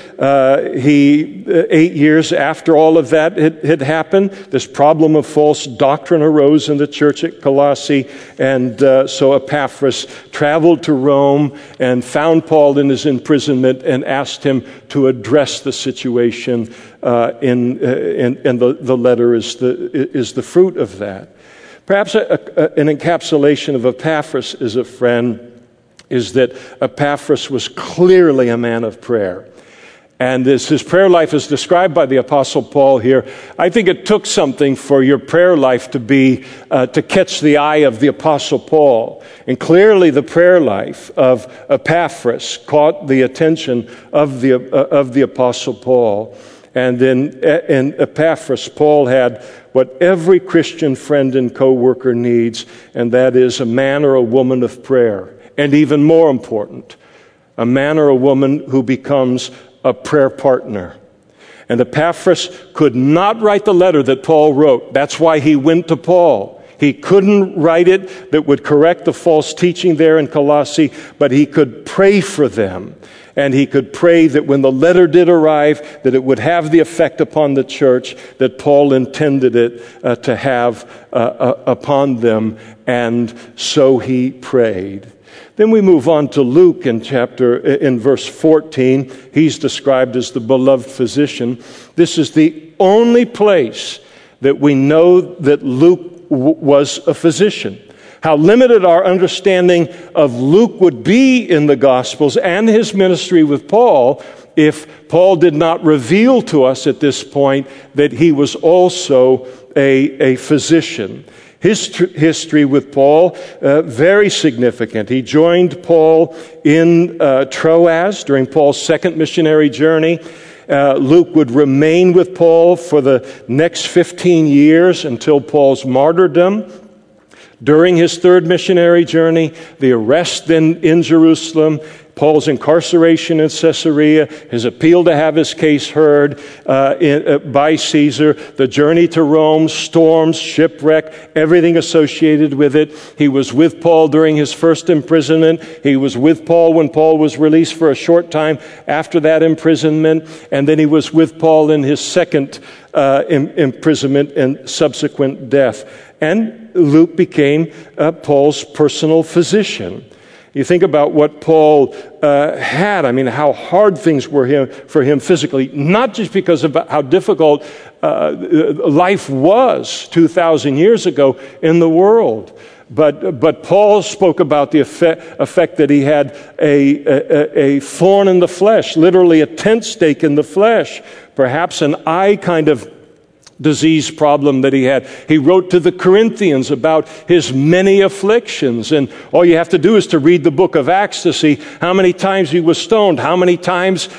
8 years after all of that had happened, this problem of false doctrine arose in the church at Colossae, and so Epaphras traveled to Rome and found Paul in his imprisonment and asked him to address the situation, and the letter is the fruit of that. Perhaps an encapsulation of Epaphras as a friend is that Epaphras was clearly a man of prayer. And as his prayer life is described by the Apostle Paul here, I think it took something for your prayer life to be to catch the eye of the Apostle Paul. And clearly the prayer life of Epaphras caught the attention of the Apostle Paul. And then in Epaphras, Paul had what every Christian friend and co-worker needs, and that is a man or a woman of prayer. And even more important, a man or a woman who becomes a prayer partner. And Epaphras could not write the letter that Paul wrote. That's why he went to Paul. He couldn't write it that would correct the false teaching there in Colossae, but he could pray for them. And he could pray that when the letter did arrive, that it would have the effect upon the church that Paul intended it to have upon them. And so he prayed. Then we move on to Luke in verse 14. He's described as the beloved physician. This is the only place that we know that Luke was a physician. How limited our understanding of Luke would be in the Gospels and his ministry with Paul if Paul did not reveal to us at this point that he was also a physician. His history with Paul, very significant. He joined Paul in Troas during Paul's second missionary journey. Luke would remain with Paul for the next 15 years until Paul's martyrdom. During his third missionary journey, the arrest then in Jerusalem, Paul's incarceration in Caesarea, his appeal to have his case heard by Caesar, the journey to Rome, storms, shipwreck, everything associated with it. He was with Paul during his first imprisonment. He was with Paul when Paul was released for a short time after that imprisonment. And then he was with Paul in his second imprisonment and subsequent death. And Luke became Paul's personal physician. You think about what Paul had. I mean, how hard things were for him physically, not just because of how difficult life was 2,000 years ago in the world, but Paul spoke about the effect that he had a thorn in the flesh, literally a tent stake in the flesh, perhaps an eye kind of disease problem that he had. He wrote to the Corinthians about his many afflictions, and all you have to do is to read the book of Acts to see how many times he was stoned, how many times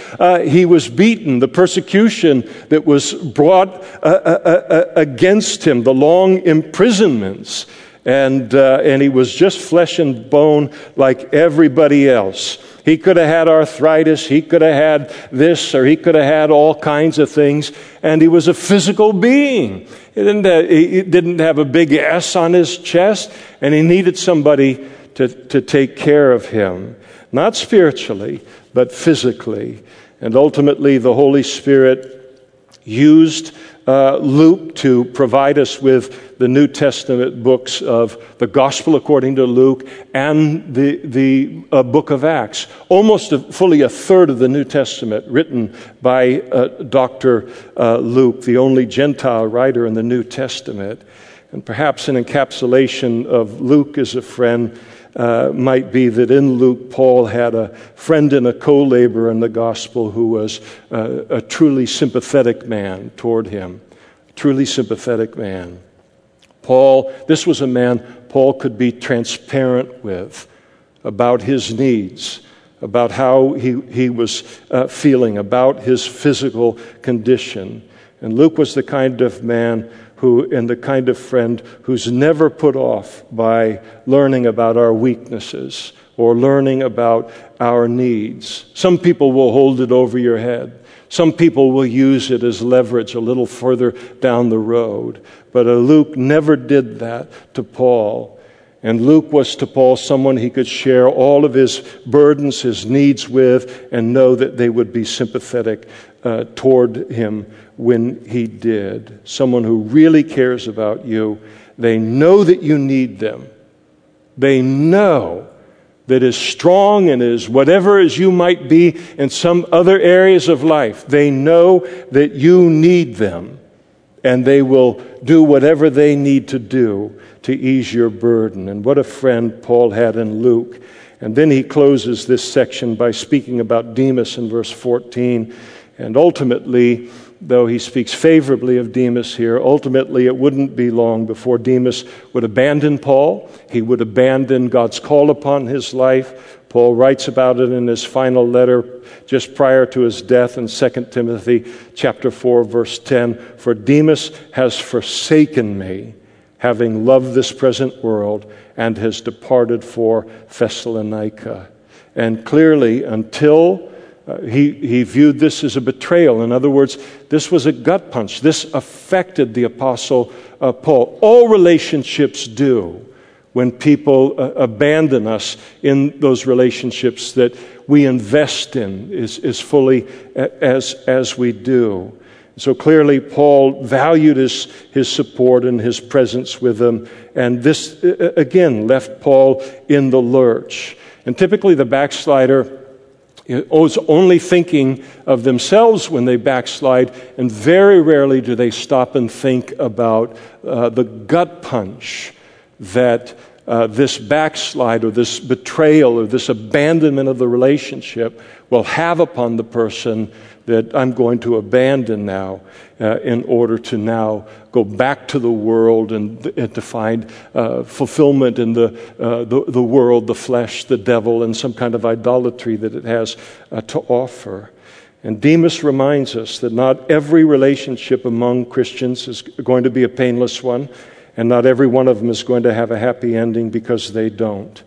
he was beaten, the persecution that was brought against him, the long imprisonments. and he was just flesh and bone like everybody else. He could have had arthritis, he could have had this, or he could have had all kinds of things, and he was a physical being. He didn't have a big S on his chest, and he needed somebody to take care of him. Not spiritually, but physically. And ultimately, the Holy Spirit used Luke to provide us with the New Testament books of the Gospel according to Luke and the book of Acts. Almost fully a third of the New Testament written by Dr. Luke, the only Gentile writer in the New Testament. And perhaps an encapsulation of Luke as a friend might be that in Luke, Paul had a friend and a co-laborer in the gospel who was a truly sympathetic man toward him. A truly sympathetic man. This was a man Paul could be transparent with about his needs, about how he was feeling, about his physical condition. And Luke was the kind of man and the kind of friend who's never put off by learning about our weaknesses or learning about our needs. Some people will hold it over your head. Some people will use it as leverage a little further down the road. But Luke never did that to Paul. And Luke was to Paul someone he could share all of his burdens, his needs with, and know that they would be sympathetic toward him when he did. Someone who really cares about you. They know that you need them. They know that as strong and as whatever as you might be in some other areas of life, they know that you need them, and they will do whatever they need to do to ease your burden. And what a friend Paul had in Luke. And then he closes this section by speaking about Demas in verse 14. And ultimately, though he speaks favorably of Demas here, ultimately it wouldn't be long before Demas would abandon Paul. He would abandon God's call upon his life. Paul writes about it in his final letter just prior to his death in 2 Timothy chapter 4, verse 10. For Demas has forsaken me, having loved this present world, and has departed for Thessalonica. And clearly, until he viewed this as a betrayal. In other words, this was a gut punch. This affected the Apostle Paul. All relationships do when people abandon us in those relationships that we invest in as fully as we do. So clearly, Paul valued his support and his presence with them. And this, again, left Paul in the lurch. And typically, the backslider is only thinking of themselves when they backslide, and very rarely do they stop and think about the gut punch that this backslide or this betrayal or this abandonment of the relationship will have upon the person that I'm going to abandon now in order to now go back to the world and to find fulfillment in the world, the flesh, the devil, and some kind of idolatry that it has to offer. And Demas reminds us that not every relationship among Christians is going to be a painless one, and not every one of them is going to have a happy ending, because they don't.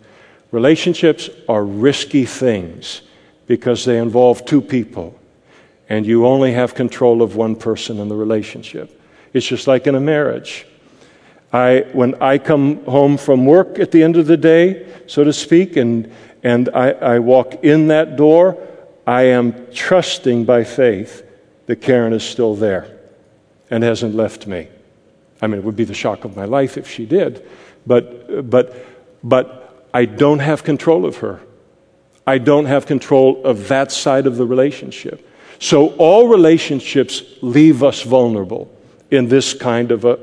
Relationships are risky things because they involve two people, and you only have control of one person in the relationship. It's just like in a marriage. When I come home from work at the end of the day, so to speak, and I walk in that door, I am trusting by faith that Karen is still there and hasn't left me. I mean, it would be the shock of my life if she did, but I don't have control of her. I don't have control of that side of the relationship. So all relationships leave us vulnerable in this kind of a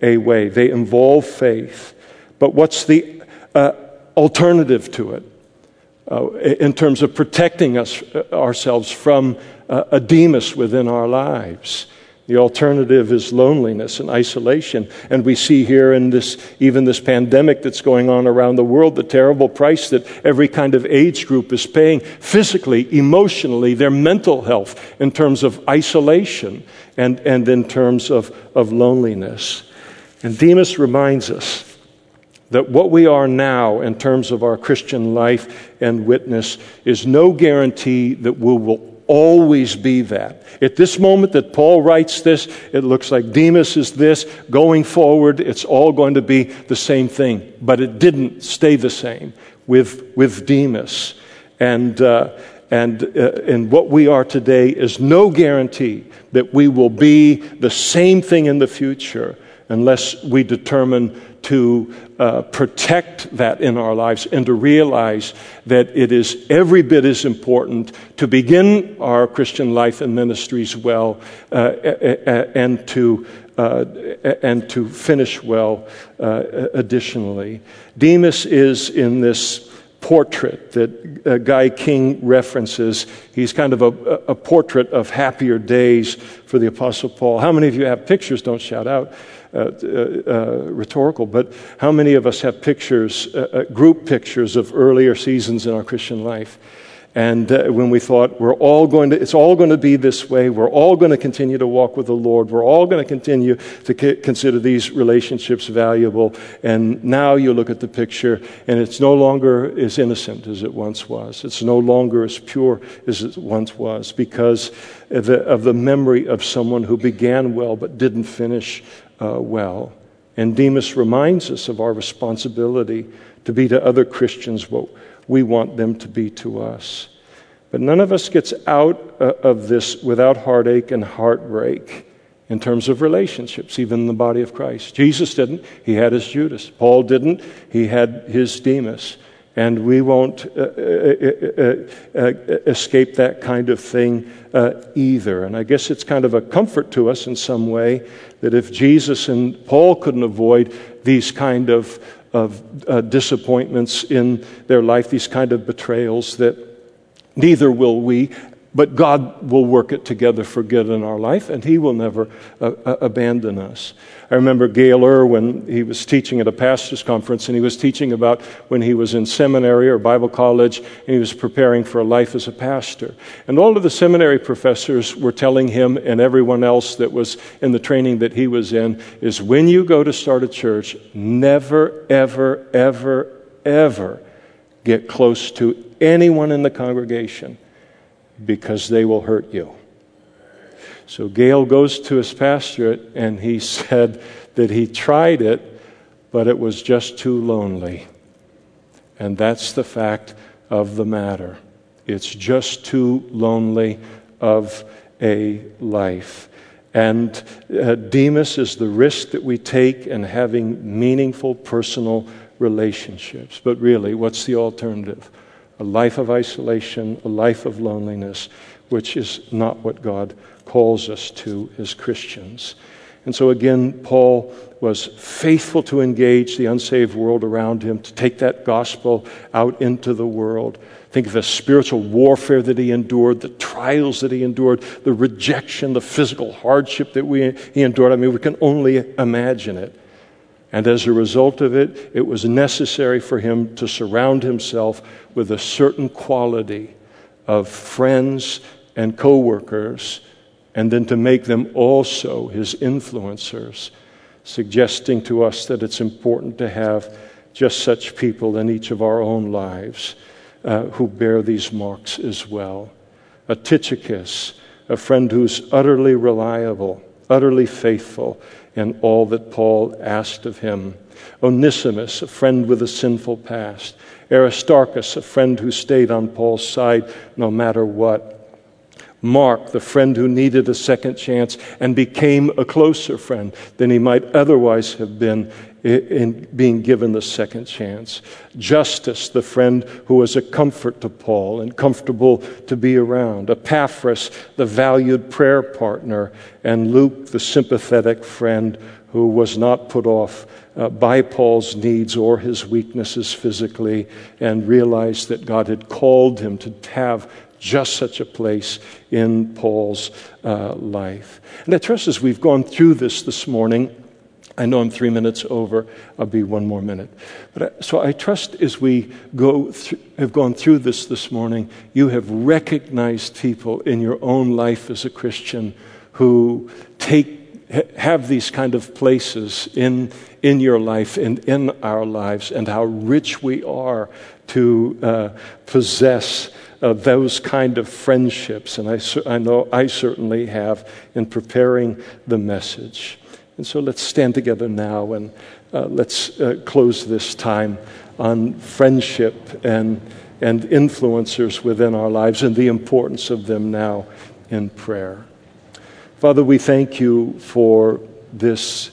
way. They involve faith, but what's the alternative to it in terms of protecting us ourselves from a Demas within our lives? The alternative is loneliness and isolation. And we see here in this pandemic that's going on around the world, the terrible price that every kind of age group is paying physically, emotionally, their mental health, in terms of isolation and in terms of loneliness. And Demas reminds us that what we are now in terms of our Christian life and witness is no guarantee that we will always be that. At this moment that Paul writes this, it looks like Demas is this. Going forward, it's all going to be the same thing. But it didn't stay the same with Demas. And what we are today is no guarantee that we will be the same thing in the future unless we determine to protect that in our lives and to realize that it is every bit as important to begin our Christian life and ministries well and to finish well additionally. Demas is in this portrait that Guy King references. He's kind of a portrait of happier days for the Apostle Paul. How many of you have pictures? Don't shout out. Rhetorical, but how many of us have pictures, group pictures of earlier seasons in our Christian life? And when we thought it's all going to be this way, we're all going to continue to walk with the Lord, we're all going to continue to consider these relationships valuable, and now you look at the picture and it's no longer as innocent as it once was. It's no longer as pure as it once was because of the memory of someone who began well but didn't finish well. And Demas reminds us of our responsibility to be to other Christians what we want them to be to us. But none of us gets out of this without heartache and heartbreak in terms of relationships, even in the body of Christ. Jesus didn't. He had his Judas. Paul didn't. He had his Demas. And we won't escape that kind of thing either. And I guess it's kind of a comfort to us in some way that if Jesus and Paul couldn't avoid these kind of disappointments in their life, these kind of betrayals, that neither will we, but God will work it together for good in our life, and he will never abandon us. I remember Gail Irwin, he was teaching at a pastor's conference, and he was teaching about when he was in seminary or Bible college, and he was preparing for a life as a pastor. And all of the seminary professors were telling him and everyone else that was in the training that he was in is when you go to start a church, never, ever, ever, ever get close to anyone in the congregation, because they will hurt you. So Gail goes to his pastorate, and he said that he tried it, but it was just too lonely. And that's the fact of the matter. It's just too lonely of a life. And Demas is the risk that we take in having meaningful personal relationships. But really, what's the alternative? A life of isolation, a life of loneliness, which is not what God calls us to as Christians. And so again, Paul was faithful to engage the unsaved world around him, to take that gospel out into the world. Think of the spiritual warfare that he endured, the trials that he endured, the rejection, the physical hardship that he endured. I mean, we can only imagine it. And as a result of it, it was necessary for him to surround himself with a certain quality of friends and co-workers, and then to make them also his influencers, suggesting to us that it's important to have just such people in each of our own lives who bear these marks as well. A Tychicus, a friend who's utterly reliable, utterly faithful, and all that Paul asked of him. Onesimus, a friend with a sinful past. Aristarchus, a friend who stayed on Paul's side no matter what. Mark, the friend who needed a second chance and became a closer friend than he might otherwise have been in being given the second chance. Justus, the friend who was a comfort to Paul and comfortable to be around. Epaphras, the valued prayer partner. And Luke, the sympathetic friend who was not put off by Paul's needs or his weaknesses physically, and realized that God had called him to have just such a place in Paul's life. And I trust as we've gone through this morning, I know I'm 3 minutes over. I'll be one more minute. But I trust as we have gone through this morning, you have recognized people in your own life as a Christian who have these kind of places in your life and in our lives, and how rich we are to possess those kind of friendships. And I know I certainly have in preparing the message. And so let's stand together now and let's close this time on friendship and influencers within our lives and the importance of them now in prayer. Father, we thank you for this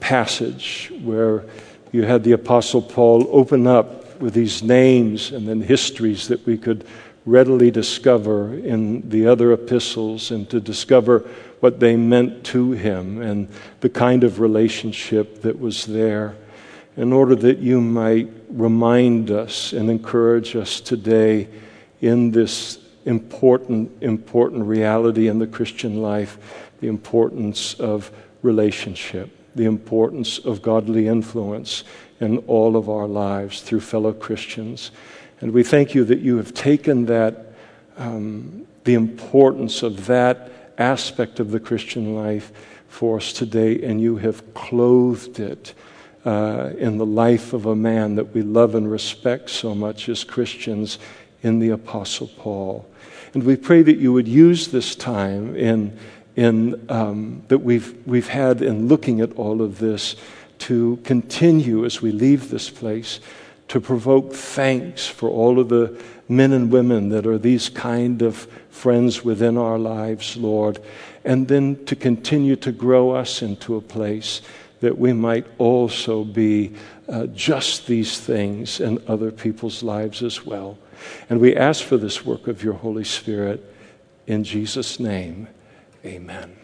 passage where you had the Apostle Paul open up with these names and then histories that we could readily discover in the other epistles, and to discover what they meant to him and the kind of relationship that was there, in order that you might remind us and encourage us today in this important reality in the Christian life, the importance of relationship, the importance of godly influence in all of our lives through fellow Christians. And we thank you that you have taken that, the importance of that aspect of the Christian life for us today, and you have clothed it in the life of a man that we love and respect so much as Christians, in the Apostle Paul. And we pray that you would use this time that we've had in looking at all of this to continue as we leave this place to provoke thanks for all of the men and women that are these kind of friends within our lives, Lord, and then to continue to grow us into a place that we might also be just these things in other people's lives as well. And we ask for this work of your Holy Spirit in Jesus' name. Amen.